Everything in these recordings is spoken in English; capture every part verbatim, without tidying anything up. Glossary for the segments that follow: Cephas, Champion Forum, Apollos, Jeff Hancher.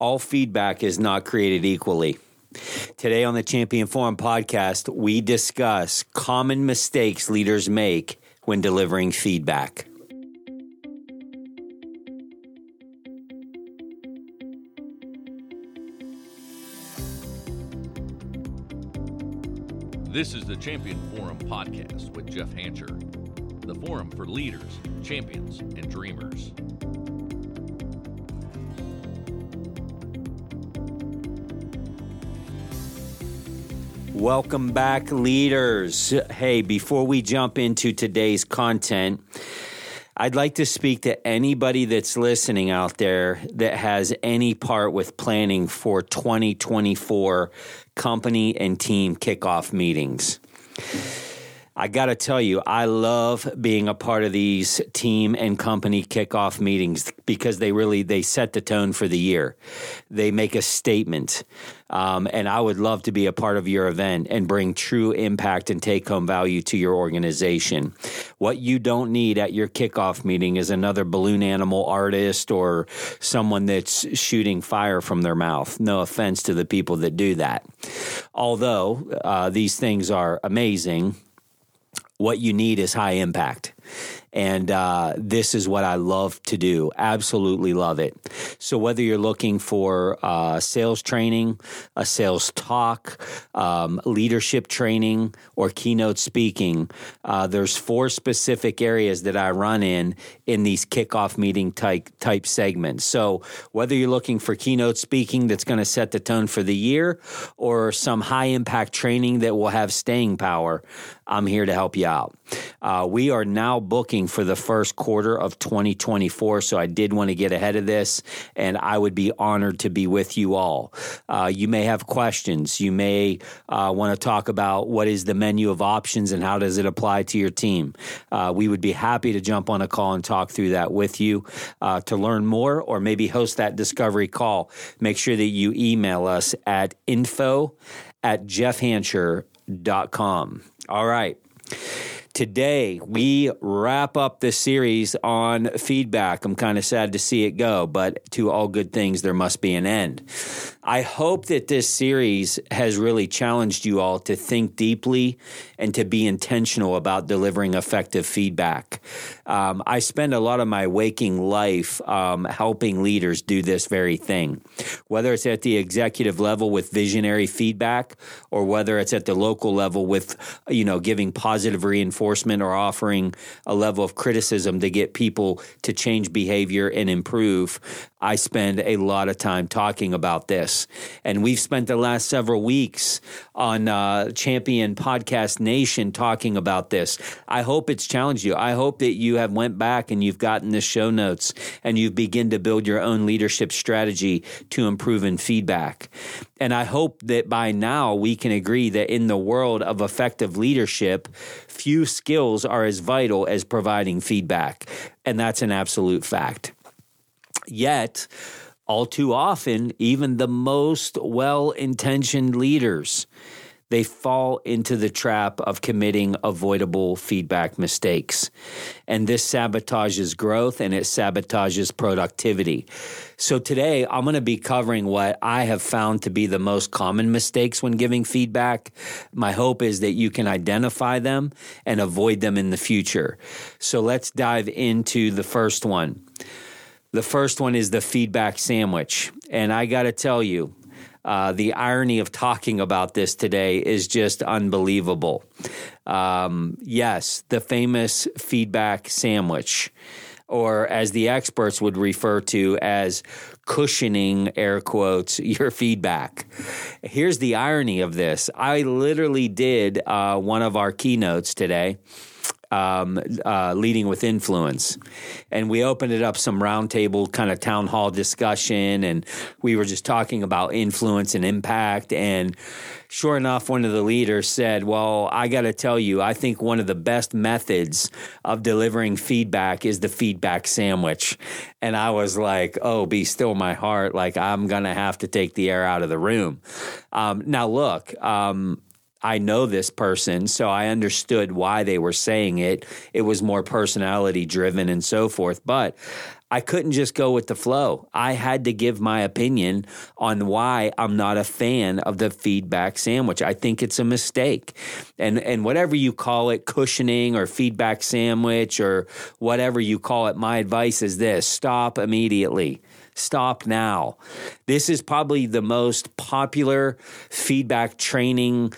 all feedback is not created equally. Today on the Champion Forum podcast, we discuss common mistakes leaders make when delivering feedback. This is the Champion Forum podcast with Jeff Hancher, the forum for leaders, champions, and dreamers. Welcome back, leaders. Hey, before we jump into today's content, I'd like to speak to anybody that's listening out there that has any part with planning for twenty twenty-four company and team kickoff meetings. I got to tell you, I love being a part of these team and company kickoff meetings because they really, they set the tone for the year. They make a statement. Um, and I would love to be a part of your event and bring true impact and take-home value to your organization. What you don't need at your kickoff meeting is another balloon animal artist or someone that's shooting fire from their mouth. No offense to the people that do that. Although uh, these things are amazing, what you need is high impact. And uh, this is what I love to do. Absolutely love it. So whether you're looking for uh, sales training, a sales talk, um, leadership training, or keynote speaking, uh, there's four specific areas that I run in in these kickoff meeting type, type segments. So whether you're looking for keynote speaking that's going to set the tone for the year or some high impact training that will have staying power, I'm here to help you out. Uh, we are now booking for the first quarter of twenty twenty-four, so I did want to get ahead of this, and I would be honored to be with you all. Uh, you may have questions. You may uh, want to talk about what is the menu of options and how does it apply to your team. Uh, we would be happy to jump on a call and talk through that with you. Uh, to learn more or maybe host that discovery call, make sure that you email us at info at jeff hancher dot com. All right. Today, we wrap up the series on feedback. I'm kind of sad to see it go, but to all good things, there must be an end. I hope that this series has really challenged you all to think deeply and to be intentional about delivering effective feedback. Um, I spend a lot of my waking life um, helping leaders do this very thing, whether it's at the executive level with visionary feedback or whether it's at the local level with, you know, giving positive reinforcement or offering a level of criticism to get people to change behavior and improve. I spend a lot of time talking about this. And we've spent the last several weeks on uh, Champion Podcast Nation talking about this. I hope it's challenged you. I hope that you have went back and you've gotten the show notes and you've begun to build your own leadership strategy to improve in feedback. And I hope that by now we can agree that in the world of effective leadership, few skills are as vital as providing feedback, and that's an absolute fact. Yet, all too often, even the most well-intentioned leaders, they fall into the trap of committing avoidable feedback mistakes. And this sabotages growth and it sabotages productivity. So today, I'm going to be covering what I have found to be the most common mistakes when giving feedback. My hope is that you can identify them and avoid them in the future. So let's dive into the first one. The first one is the feedback sandwich. And I got to tell you, Uh, the irony of talking about this today is just unbelievable. Um, yes, the famous feedback sandwich, or as the experts would refer to as cushioning, air quotes, your feedback. Here's the irony of this. I literally did uh, one of our keynotes today, Um, uh, leading with influence. And we opened it up some roundtable kind of town hall discussion, and we were just talking about influence and impact. And sure enough, one of the leaders said, well, I got to tell you, I think one of the best methods of delivering feedback is the feedback sandwich. And I was like, oh, be still my heart. Like, I'm going to have to take the air out of the room. Um, now, look, um, I know this person, so I understood why they were saying it. It was more personality driven and so forth. But I couldn't just go with the flow. I had to give my opinion on why I'm not a fan of the feedback sandwich. I think it's a mistake. And and whatever you call it, cushioning or feedback sandwich or whatever you call it, my advice is this: stop immediately. Stop now. This is probably the most popular feedback training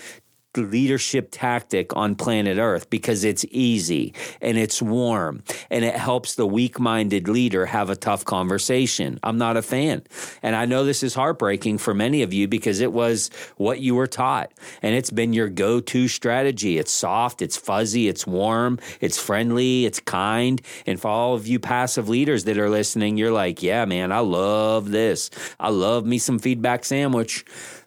leadership tactic on planet Earth because it's easy and it's warm and it helps the weak-minded leader have a tough conversation. I'm not a fan. And I know this is heartbreaking for many of you because it was what you were taught and it's been your go-to strategy. It's soft, it's fuzzy, it's warm, it's friendly, it's kind. And for all of you passive leaders that are listening, you're like, yeah, man, I love this. I love me some feedback sandwich,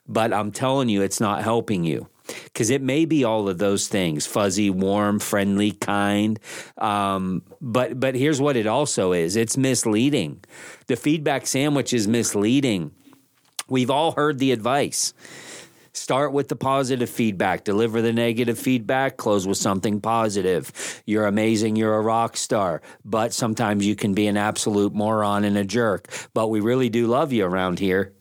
but I'm telling you, it's not helping you. Because it may be all of those things: fuzzy, warm, friendly, kind. Um, but but here's what it also is: it's misleading. The feedback sandwich is misleading. We've all heard the advice. Start with the positive feedback, deliver the negative feedback, close with something positive. You're amazing, you're a rock star, but sometimes you can be an absolute moron and a jerk. But we really do love you around here.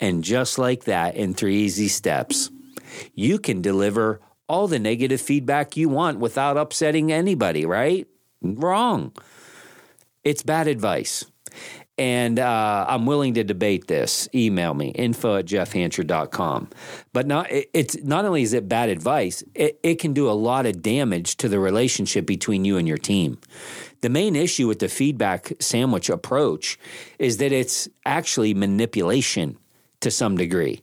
And just like that, in three easy steps, you can deliver all the negative feedback you want without upsetting anybody, right? Wrong. It's bad advice. And uh, I'm willing to debate this. Email me, info at jeff hancher dot com. But not, it's, not only is it bad advice, it, it can do a lot of damage to the relationship between you and your team. The main issue with the feedback sandwich approach is that it's actually manipulation to some degree.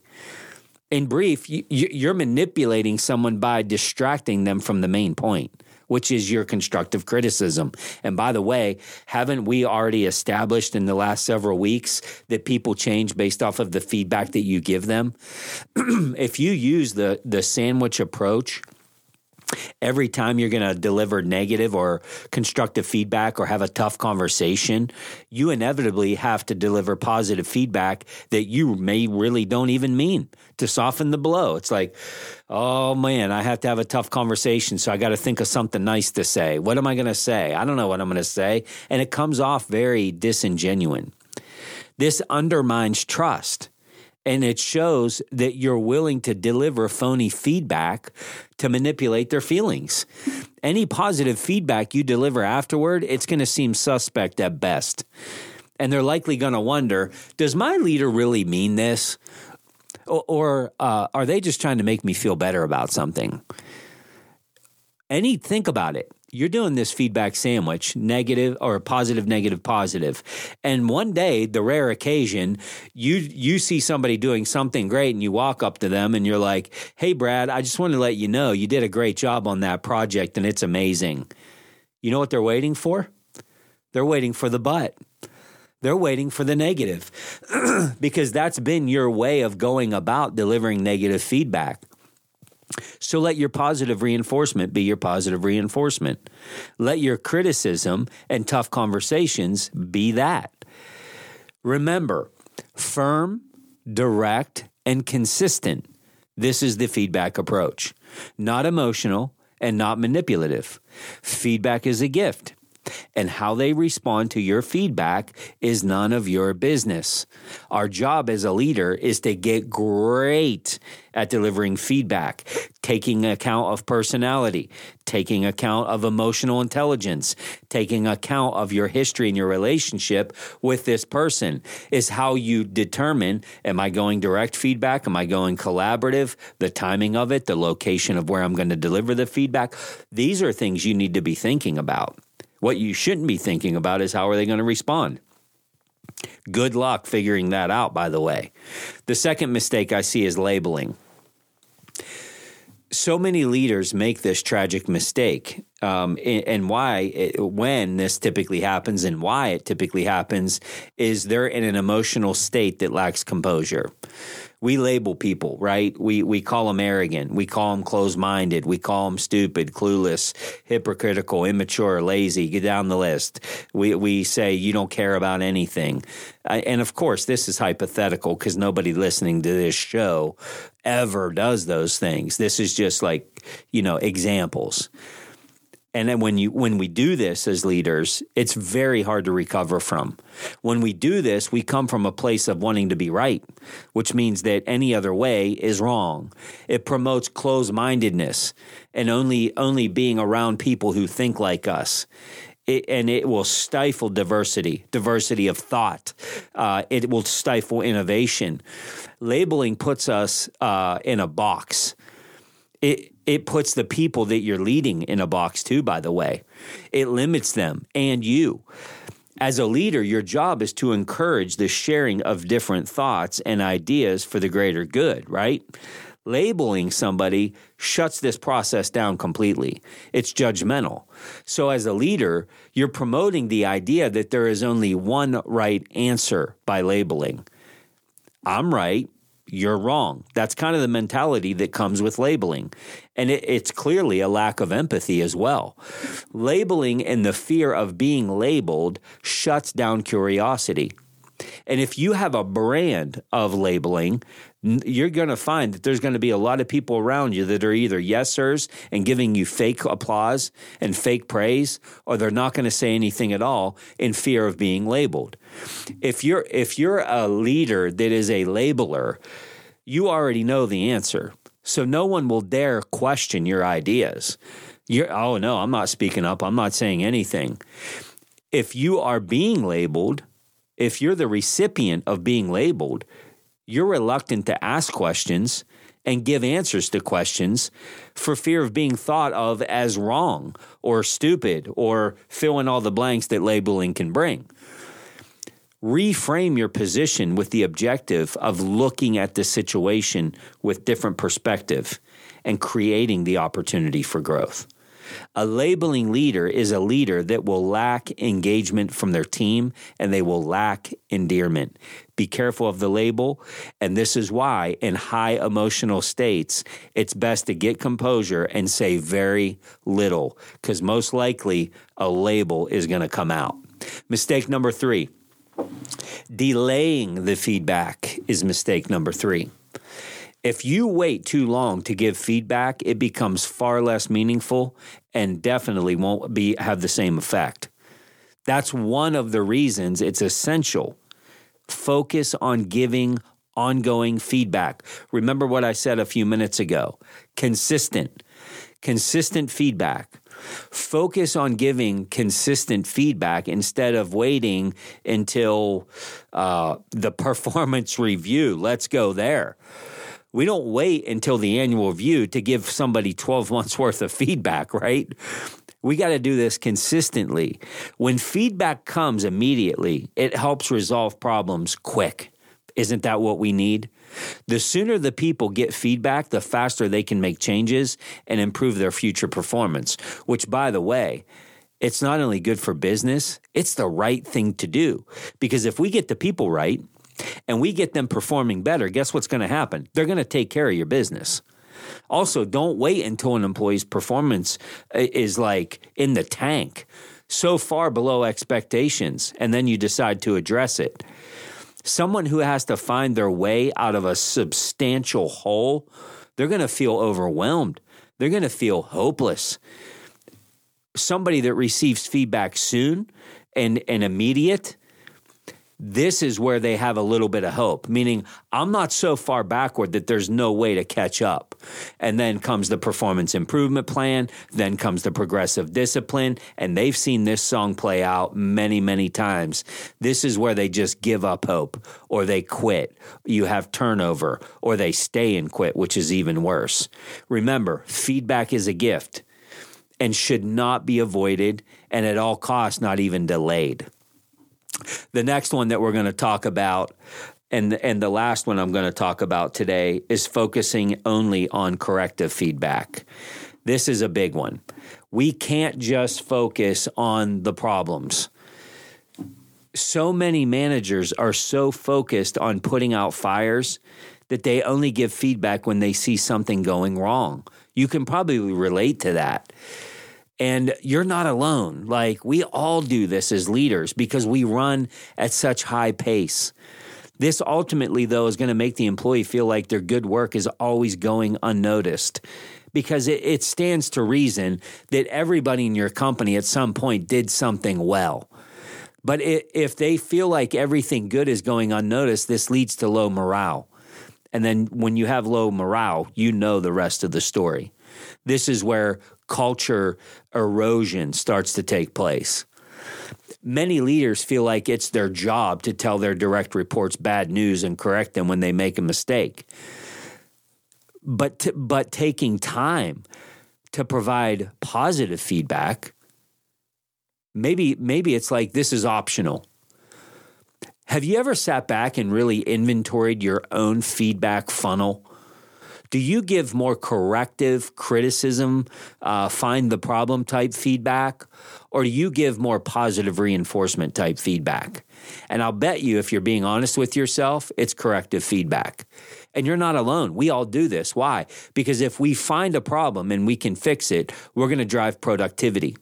In brief, you, you're manipulating someone by distracting them from the main point, which is your constructive criticism. And by the way, haven't we already established in the last several weeks that people change based off of the feedback that you give them? If you use the, the sandwich approach, every time you're going to deliver negative or constructive feedback or have a tough conversation, you inevitably have to deliver positive feedback that you may really don't even mean to soften the blow. It's like, oh man, I have to have a tough conversation, so I got to think of something nice to say. What am I going to say? I don't know what I'm going to say. And it comes off very disingenuous. This undermines trust. And it shows that you're willing to deliver phony feedback to manipulate their feelings. Any positive feedback you deliver afterward, it's going to seem suspect at best. And they're likely going to wonder, does my leader really mean this? Or, or uh, are they just trying to make me feel better about something? Any, think about it. You're doing this feedback sandwich, negative or positive, negative, positive. And one day, the rare occasion, you you see somebody doing something great and you walk up to them and you're like, hey, Brad, I just want to let you know you did a great job on that project and it's amazing. You know what they're waiting for? They're waiting for the but. They're waiting for the negative because that's been your way of going about delivering negative feedback. So let your positive reinforcement be your positive reinforcement. Let your criticism and tough conversations be that. Remember, firm, direct, and consistent. This is the feedback approach. Not emotional and not manipulative. Feedback is a gift, and how they respond to your feedback is none of your business. Our job as a leader is to get great at delivering feedback, taking account of personality, taking account of emotional intelligence, taking account of your history and your relationship with this person is how you determine, am I going direct feedback? Am I going collaborative? The timing of it, the location of where I'm going to deliver the feedback. These are things you need to be thinking about. What you shouldn't be thinking about is how are they going to respond? Good luck figuring that out, by the way. The second mistake I see is labeling. So many leaders make this tragic mistake, um, and why, it, when this typically happens and why it typically happens is they're in an emotional state that lacks composure. we label people, right? We we call them arrogant. We call them closed-minded. We call them stupid, clueless, hypocritical, immature, lazy. Get down the list. We we say you don't care about anything. And of course, this is hypothetical because nobody listening to this show ever does those things. This is just like, you know, examples. And then when you when we do this as leaders, it's very hard to recover from. When we do this, we come from a place of wanting to be right, which means that any other way is wrong. It promotes closed-mindedness and only only being around people who think like us. It, and it will stifle diversity, diversity of thought. Uh, it will stifle innovation. Labeling puts us uh, in a box. It it puts the people that you're leading in a box too, by the way. It limits them and you. As a leader, your job is to encourage the sharing of different thoughts and ideas for the greater good, right? Labeling somebody shuts this process down completely. It's judgmental. So as a leader, you're promoting the idea that there is only one right answer by labeling. I'm right, you're wrong. That's kind of the mentality that comes with labeling. And it, it's clearly a lack of empathy as well. Labeling and the fear of being labeled shuts down curiosity. And if you have a brand of labeling, you're going to find that there's going to be a lot of people around you that are either yes sirs and giving you fake applause and fake praise, or they're not going to say anything at all in fear of being labeled. If you're if you're a leader that is a labeler, you already know the answer. So no one will dare question your ideas. You're, oh, no, I'm not speaking up. I'm not saying anything. If you are being labeled, if you're the recipient of being labeled, you're reluctant to ask questions and give answers to questions for fear of being thought of as wrong or stupid or fill in all the blanks that labeling can bring. Reframe your position with the objective of looking at the situation with different perspective and creating the opportunity for growth. A labeling leader is a leader that will lack engagement from their team, and they will lack endearment. Be careful of the label, and this is why in high emotional states, it's best to get composure and say very little, because most likely a label is going to come out. Mistake number three, delaying the feedback is mistake number three. If you wait too long to give feedback, it becomes far less meaningful and definitely won't be have the same effect. That's one of the reasons it's essential. Focus on giving ongoing feedback. Remember what I said a few minutes ago. Consistent. Consistent feedback. Focus on giving consistent feedback instead of waiting until uh, the performance review. Let's go there. We don't wait until the annual review to give somebody twelve months worth of feedback, right? We got to do this consistently. When feedback comes immediately, it helps resolve problems quick. Isn't that what we need? The sooner the people get feedback, the faster they can make changes and improve their future performance, which, by the way, it's not only good for business, it's the right thing to do. Because if we get the people right, and we get them performing better, guess what's going to happen? They're going to take care of your business. Also, don't wait until an employee's performance is like in the tank, so far below expectations, and then you decide to address it. Someone who has to find their way out of a substantial hole, they're going to feel overwhelmed. They're going to feel hopeless. Somebody that receives feedback soon and, and immediate, this is where they have a little bit of hope, meaning I'm not so far backward that there's no way to catch up. And then comes the performance improvement plan, then comes the progressive discipline, and they've seen this song play out many, many times. This is where they just give up hope, or they quit. You have turnover, or they stay and quit, which is even worse. Remember, feedback is a gift and should not be avoided, and at all costs, not even delayed. The next one that we're going to talk about, and, and the last one I'm going to talk about today, is focusing only on corrective feedback. This is a big one. We can't just focus on the problems. So many managers are so focused on putting out fires that they only give feedback when they see something going wrong. You can probably relate to that. And you're not alone. Like, we all do this as leaders because we run at such high pace. This ultimately, though, is going to make the employee feel like their good work is always going unnoticed, because it, it stands to reason that everybody in your company at some point did something well. But it, if they feel like everything good is going unnoticed, this leads to low morale. And then when you have low morale, you know the rest of the story. This is where culture erosion starts to take place. Many leaders feel like it's their job to tell their direct reports bad news and correct them when they make a mistake. But t- but taking time to provide positive feedback, maybe maybe it's like, this is optional. Have you ever sat back and really inventoried your own feedback funnel? Do you give more corrective criticism, uh, find the problem type feedback, or do you give more positive reinforcement type feedback? And I'll bet you, if you're being honest with yourself, it's corrective feedback. And you're not alone. We all do this. Why? Because if we find a problem and we can fix it, we're going to drive productivity.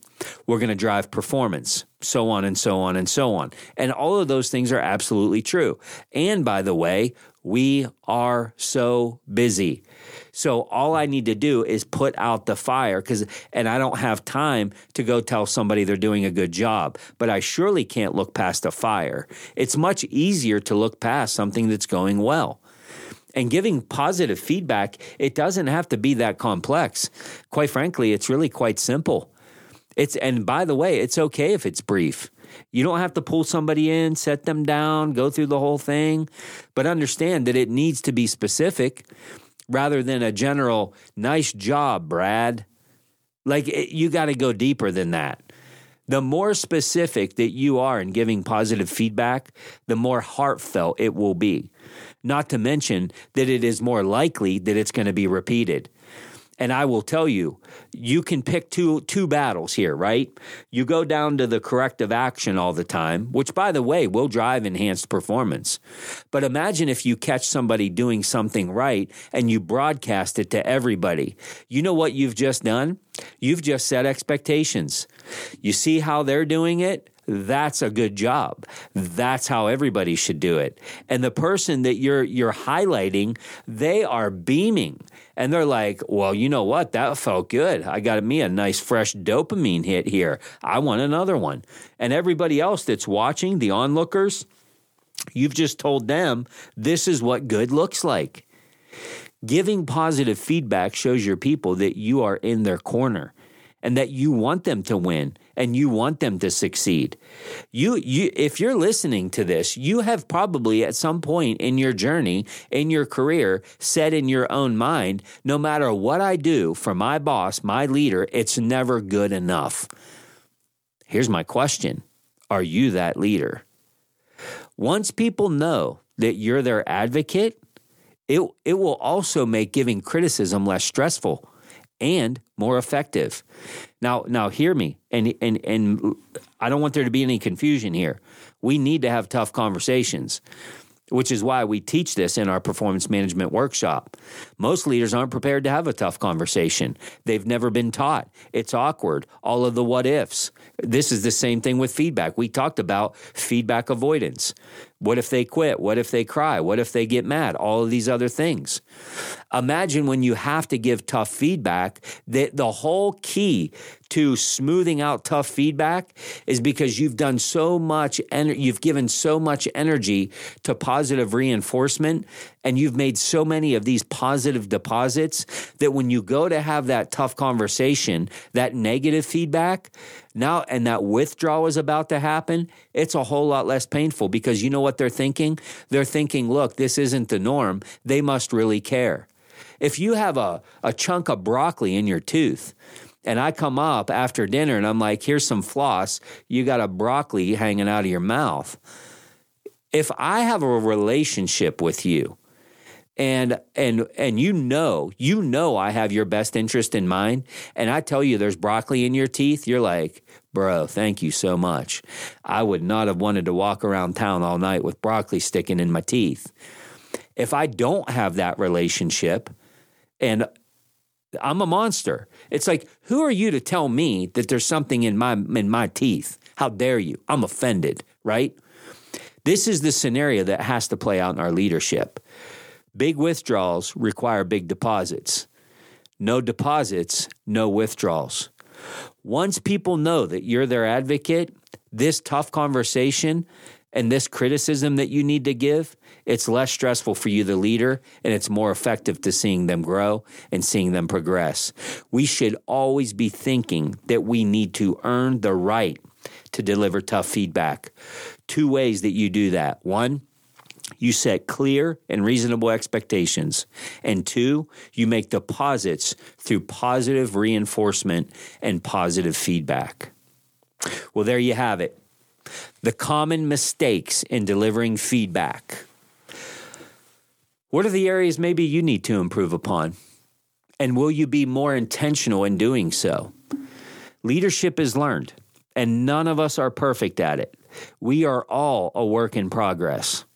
We're going to drive performance, so on and so on and so on. And all of those things are absolutely true. And by the way, we are so busy. So all I need to do is put out the fire, because, and I don't have time to go tell somebody they're doing a good job, but I surely can't look past a fire. It's much easier to look past something that's going well. And giving positive feedback, it doesn't have to be that complex. Quite frankly, it's really quite simple. It's, and by the way, it's okay if it's brief. You don't have to pull somebody in, set them down, go through the whole thing, but understand that it needs to be specific rather than a general, nice job, Brad. Like, it, you got to go deeper than that. The more specific that you are in giving positive feedback, the more heartfelt it will be. Not to mention that it is more likely that it's going to be repeated. And I will tell you, you can pick two two battles here, right? You go down to the corrective action all the time, which, by the way, will drive enhanced performance. But imagine if you catch somebody doing something right and you broadcast it to everybody. You know what you've just done? You've just set expectations. You see how they're doing it? That's a good job. That's how everybody should do it. And the person that you're you're highlighting, they are beaming. And they're like, well, you know what? That felt good. I got me a nice fresh dopamine hit here. I want another one. And everybody else that's watching, the onlookers, you've just told them this is what good looks like. Giving positive feedback shows your people that you are in their corner and that you want them to win and you want them to succeed. You, you, if you're listening to this, you have probably at some point in your journey, in your career, said in your own mind, no matter what I do for my boss, my leader, it's never good enough. Here's my question. Are you that leader? Once people know that you're their advocate, it, it will also make giving criticism less stressful and more effective. Now, now hear me, and, and and I don't want there to be any confusion here. We need to have tough conversations, which is why we teach this in our performance management workshop. Most leaders aren't prepared to have a tough conversation. They've never been taught. It's awkward, all of the what ifs. This is the same thing with feedback. We talked about feedback avoidance. What if they quit? What if they cry? What if they get mad? All of these other things. Imagine when you have to give tough feedback, that the whole key to smoothing out tough feedback is because you've done so much and you've given so much energy to positive reinforcement, and you've made so many of these positive deposits that when you go to have that tough conversation, that negative feedback now, and that withdrawal is about to happen, it's a whole lot less painful, because you know what they're thinking? They're thinking, look, this isn't the norm. They must really care. If you have a, a chunk of broccoli in your tooth, and I come up after dinner and I'm like, here's some floss, you got a broccoli hanging out of your mouth. If I have a relationship with you, and and and you know, you know I have your best interest in mind, and I tell you there's broccoli in your teeth, you're like, bro, thank you so much. I would not have wanted to walk around town all night with broccoli sticking in my teeth. If I don't have that relationship, and I'm a monster. It's like, who are you to tell me that there's something in my in my teeth? How dare you? I'm offended, right? This is the scenario that has to play out in our leadership. Big withdrawals require big deposits. No deposits, no withdrawals. Once people know that you're their advocate, this tough conversation and this criticism that you need to give, it's less stressful for you, the leader, and it's more effective to seeing them grow and seeing them progress. We should always be thinking that we need to earn the right to deliver tough feedback. Two ways that you do that. One, you set clear and reasonable expectations. And two, you make deposits through positive reinforcement and positive feedback. Well, there you have it. The common mistakes in delivering feedback. What are the areas maybe you need to improve upon? And will you be more intentional in doing so? Leadership is learned, and none of us are perfect at it. We are all a work in progress.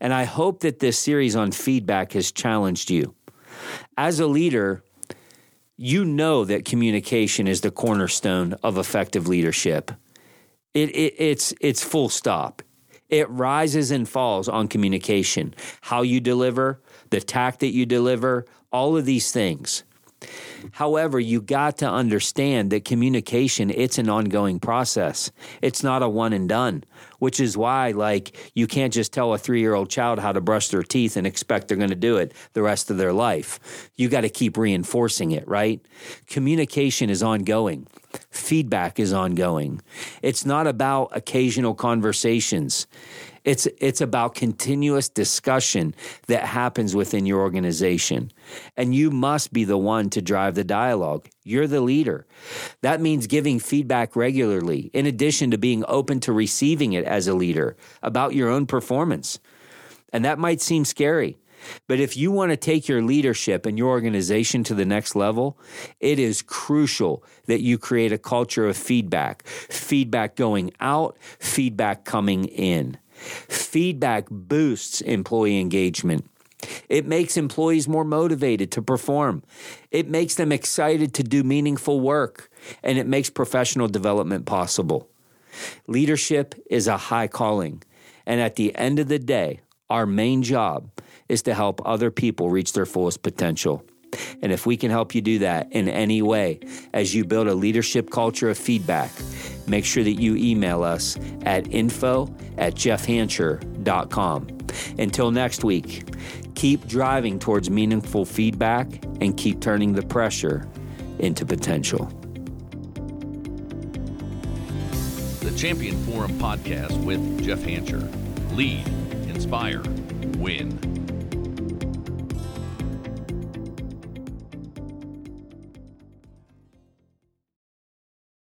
And I hope that this series on feedback has challenged you. As a leader, you know that communication is the cornerstone of effective leadership. It, it, it's, it's full stop. It rises and falls on communication, how you deliver, the tact that you deliver, all of these things. However, you got to understand that communication, it's an ongoing process. It's not a one and done, which is why, like, you can't just tell a three-year-old child how to brush their teeth and expect they're going to do it the rest of their life. You got to keep reinforcing it, right? Communication is ongoing. Feedback is ongoing. It's not about occasional conversations. It's it's about continuous discussion that happens within your organization. And you must be the one to drive the dialogue. You're the leader. That means giving feedback regularly, in addition to being open to receiving it as a leader about your own performance. And that might seem scary, but if you want to take your leadership and your organization to the next level, it is crucial that you create a culture of feedback. Feedback going out, feedback coming in. Feedback boosts employee engagement. It makes employees more motivated to perform. It makes them excited to do meaningful work, and it makes professional development possible. Leadership is a high calling, and at the end of the day, our main job is to help other people reach their fullest potential. And if we can help you do that in any way, as you build a leadership culture of feedback, make sure that you email us at info at jeff hancher dot com. Until next week, keep driving towards meaningful feedback and keep turning the pressure into potential. The Champion Forum Podcast with Jeff Hancher. Lead, inspire, win.